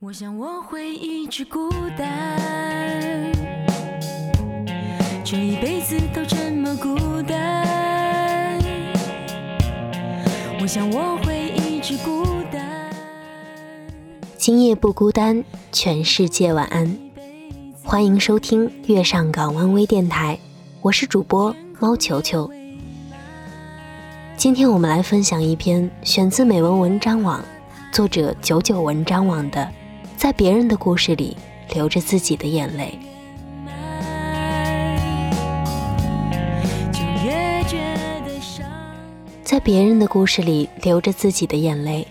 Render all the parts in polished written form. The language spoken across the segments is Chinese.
我想我会一直孤单，这一辈子都这么孤单。我想我会一直孤单。今夜不孤单，全世界晚安。欢迎收听月上港湾微电台，我是主播猫球球。今天我们来分享一篇选自美文文章网，作者99文章网的在别人的故事里流着自己的眼泪。在别人的故事里流着自己的眼泪，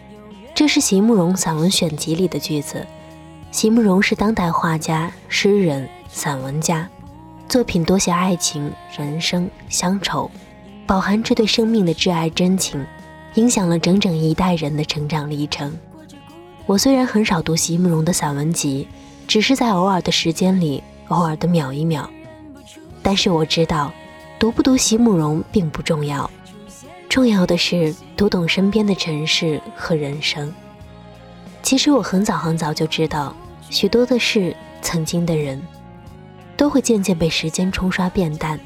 这是席慕容散文选集里的句子。席慕容是当代画家、诗人、散文家，作品多写爱情、人生、乡愁，饱含着对生命的挚爱真情，影响了整整一代人的成长历程。我虽然很少读席慕容的散文集，只是在偶尔的时间里偶尔的秒一秒，但是我知道读不读席慕容并不重要，重要的是读懂身边的尘世和人生。其实我很早就知道，许多的事，曾经的人，都会渐渐被时间冲刷变淡，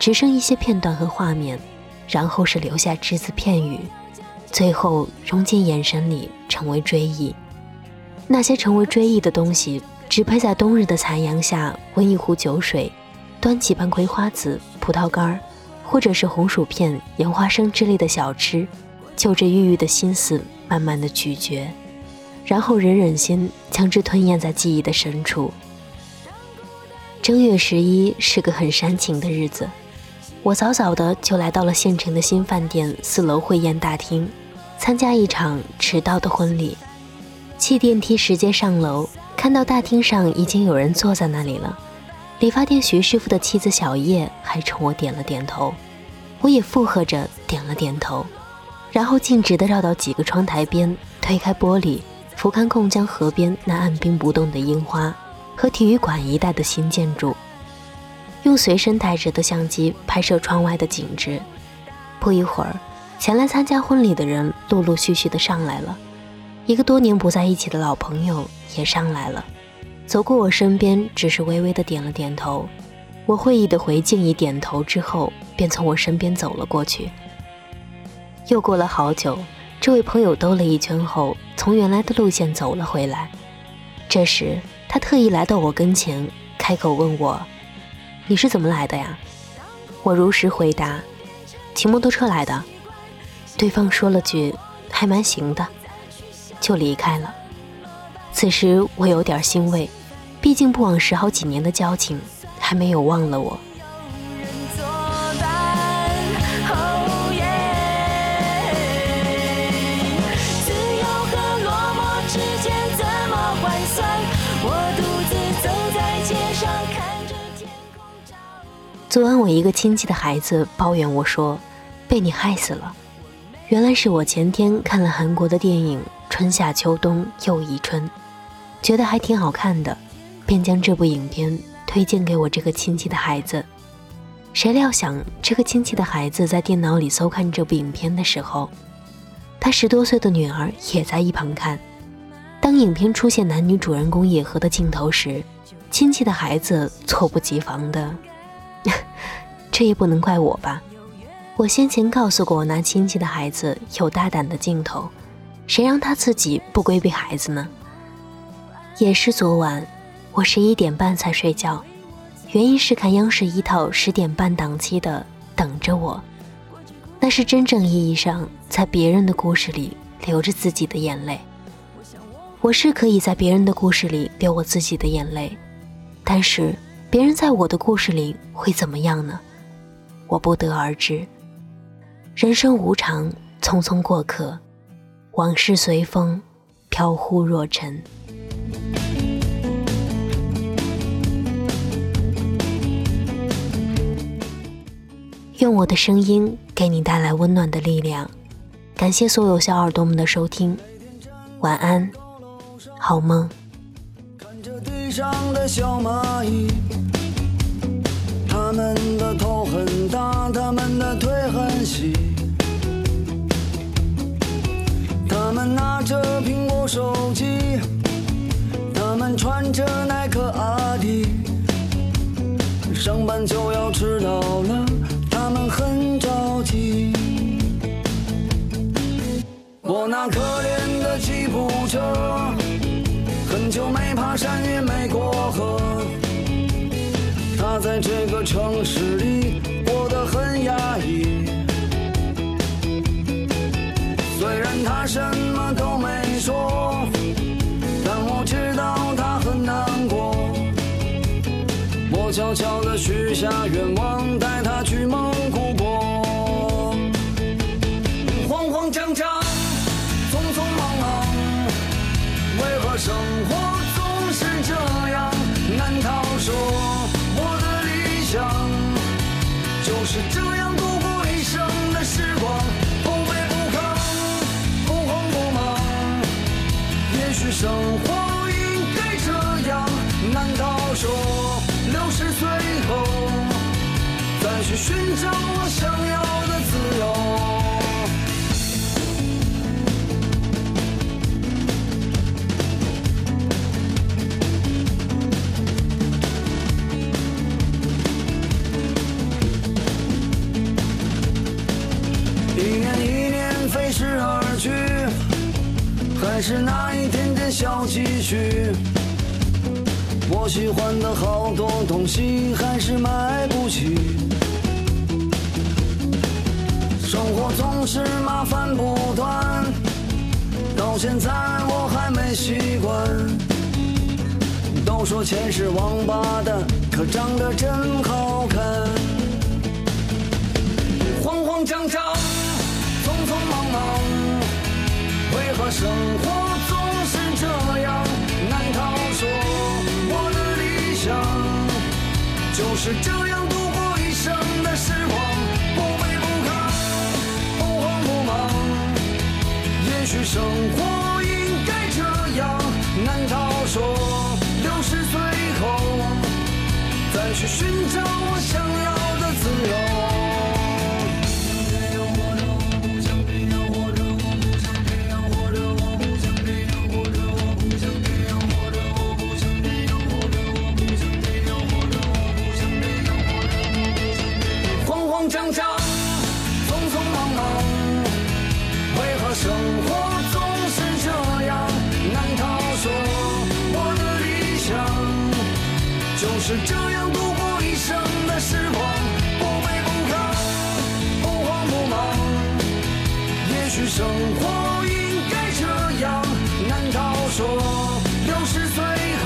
只剩一些片段和画面，然后是留下只字片语，最后融进眼神里成为追忆。那些成为追忆的东西，只配在冬日的残阳下温一壶酒水，端起盘葵花籽、葡萄干或者是红薯片、盐花生之类的小吃，就着郁郁的心思慢慢的咀嚼，然后忍心将之吞咽在记忆的深处。正月11是个很煽情的日子，我早早的就来到了县城的新饭店4楼会宴大厅，参加一场迟到的婚礼。弃电梯直接上楼，看到大厅上已经有人坐在那里了。理发店徐师傅的妻子小叶还冲我点了点头，我也附和着点了点头，然后径直的绕到几个窗台边，推开玻璃，俯瞰贡江河边那按兵不动的樱花和体育馆一带的新建筑，用随身带着的相机拍摄窗外的景致。不一会儿，前来参加婚礼的人陆陆续续的上来了，一个多年不在一起的老朋友也上来了，走过我身边，只是微微的点了点头。我会意的回敬一点头之后，便从我身边走了过去。又过了好久，这位朋友兜了一圈后，从原来的路线走了回来。这时他特意来到我跟前，开口问我：你是怎么来的呀？我如实回答：骑摩托车来的。对方说了句：还蛮行的，就离开了。此时我有点欣慰，毕竟不枉10好几年的交情，还没有忘了我。昨晚我一个亲戚的孩子抱怨我说：被你害死了。原来是我前天看了韩国的电影《春夏秋冬又一春》，觉得还挺好看的，便将这部影片推荐给我这个亲戚的孩子。谁料想这个亲戚的孩子在电脑里搜看这部影片的时候，他10多岁的女儿也在一旁看。当影片出现男女主人公野合的镜头时，亲戚的孩子猝不及防的这也不能怪我吧，我先前告诉过我那亲戚的孩子有大胆的镜头，谁让他自己不规避孩子呢？也是昨晚我11点半才睡觉，原因是看央视一套10点半档期的《等着我》，那是真正意义上在别人的故事里流着自己的眼泪。我是可以在别人的故事里流我自己的眼泪，但是别人在我的故事里会怎么样呢？我不得而知。人生无常，匆匆过客，往事随风，飘忽若尘。用我的声音给你带来温暖的力量。感谢所有小耳朵们的收听，晚安，好梦。看着地上的小蚂蚁，它们的头很大，它们的腿很细，它们拿着苹果手机，它们穿着耐克阿迪，上班就要迟到了，他们很着急。我那可怜的吉普车，很久没爬山也没过河，它在这个城市里过得很压抑。虽然它什么都没说，但我知道它很难过。我悄悄地许下愿望，带他去蒙古国。慌慌张张，匆匆忙忙，为何生活总是这样？难道说我的理想就是这样度过一生的时光？不卑不亢，不慌不忙，也许生活应该这样。难道说60岁后再去寻找我想要的自由？一年一年飞逝而去，还是那一点点小积蓄。我喜欢的好多东西还是买不起，生活总是麻烦不断，到现在我还没习惯。都说钱是王八蛋，可长得真好看。慌慌张张，匆匆忙忙，为何生活总是这样？难道说就是这样度过一生的时光？不卑不亢，不慌不忙，也许生活应该这样。难道说60岁后再去寻找我想要的自由？慌慌张张，匆匆忙忙，为何生活总是这样？难道说我的理想就是这样度过一生的时光？不卑不亢，不慌不忙，也许生活应该这样。难道说60岁后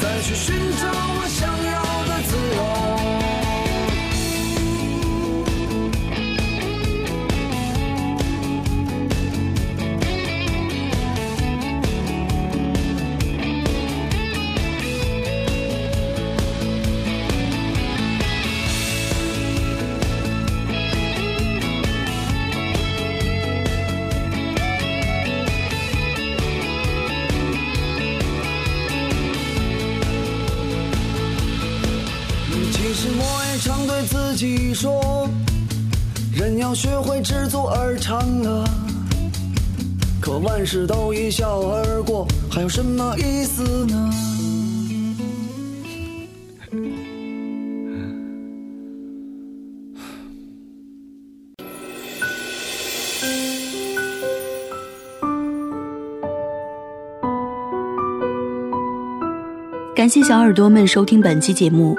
再去寻找我想要的自由？常对自己说，人要学会知足而常乐，可万事都一笑而过，还有什么意思呢？感谢小耳朵们收听本期节目。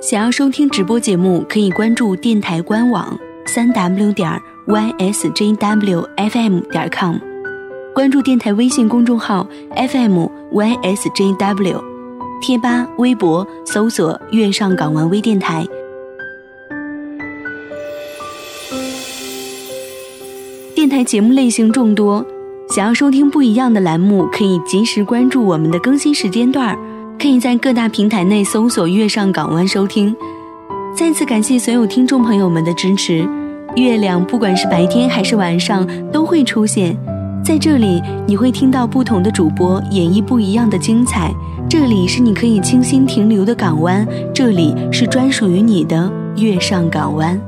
想要收听直播节目，可以关注电台官网 3w.ysjwfm.com， 关注电台微信公众号 FMYSJW， 贴吧微博搜索月上港湾微电台。电台节目类型众多，想要收听不一样的栏目，可以及时关注我们的更新时间段，可以在各大平台内搜索月上港湾收听。再次感谢所有听众朋友们的支持。月亮不管是白天还是晚上都会出现，在这里你会听到不同的主播演绎不一样的精彩，这里是你可以清新停留的港湾，这里是专属于你的月上港湾。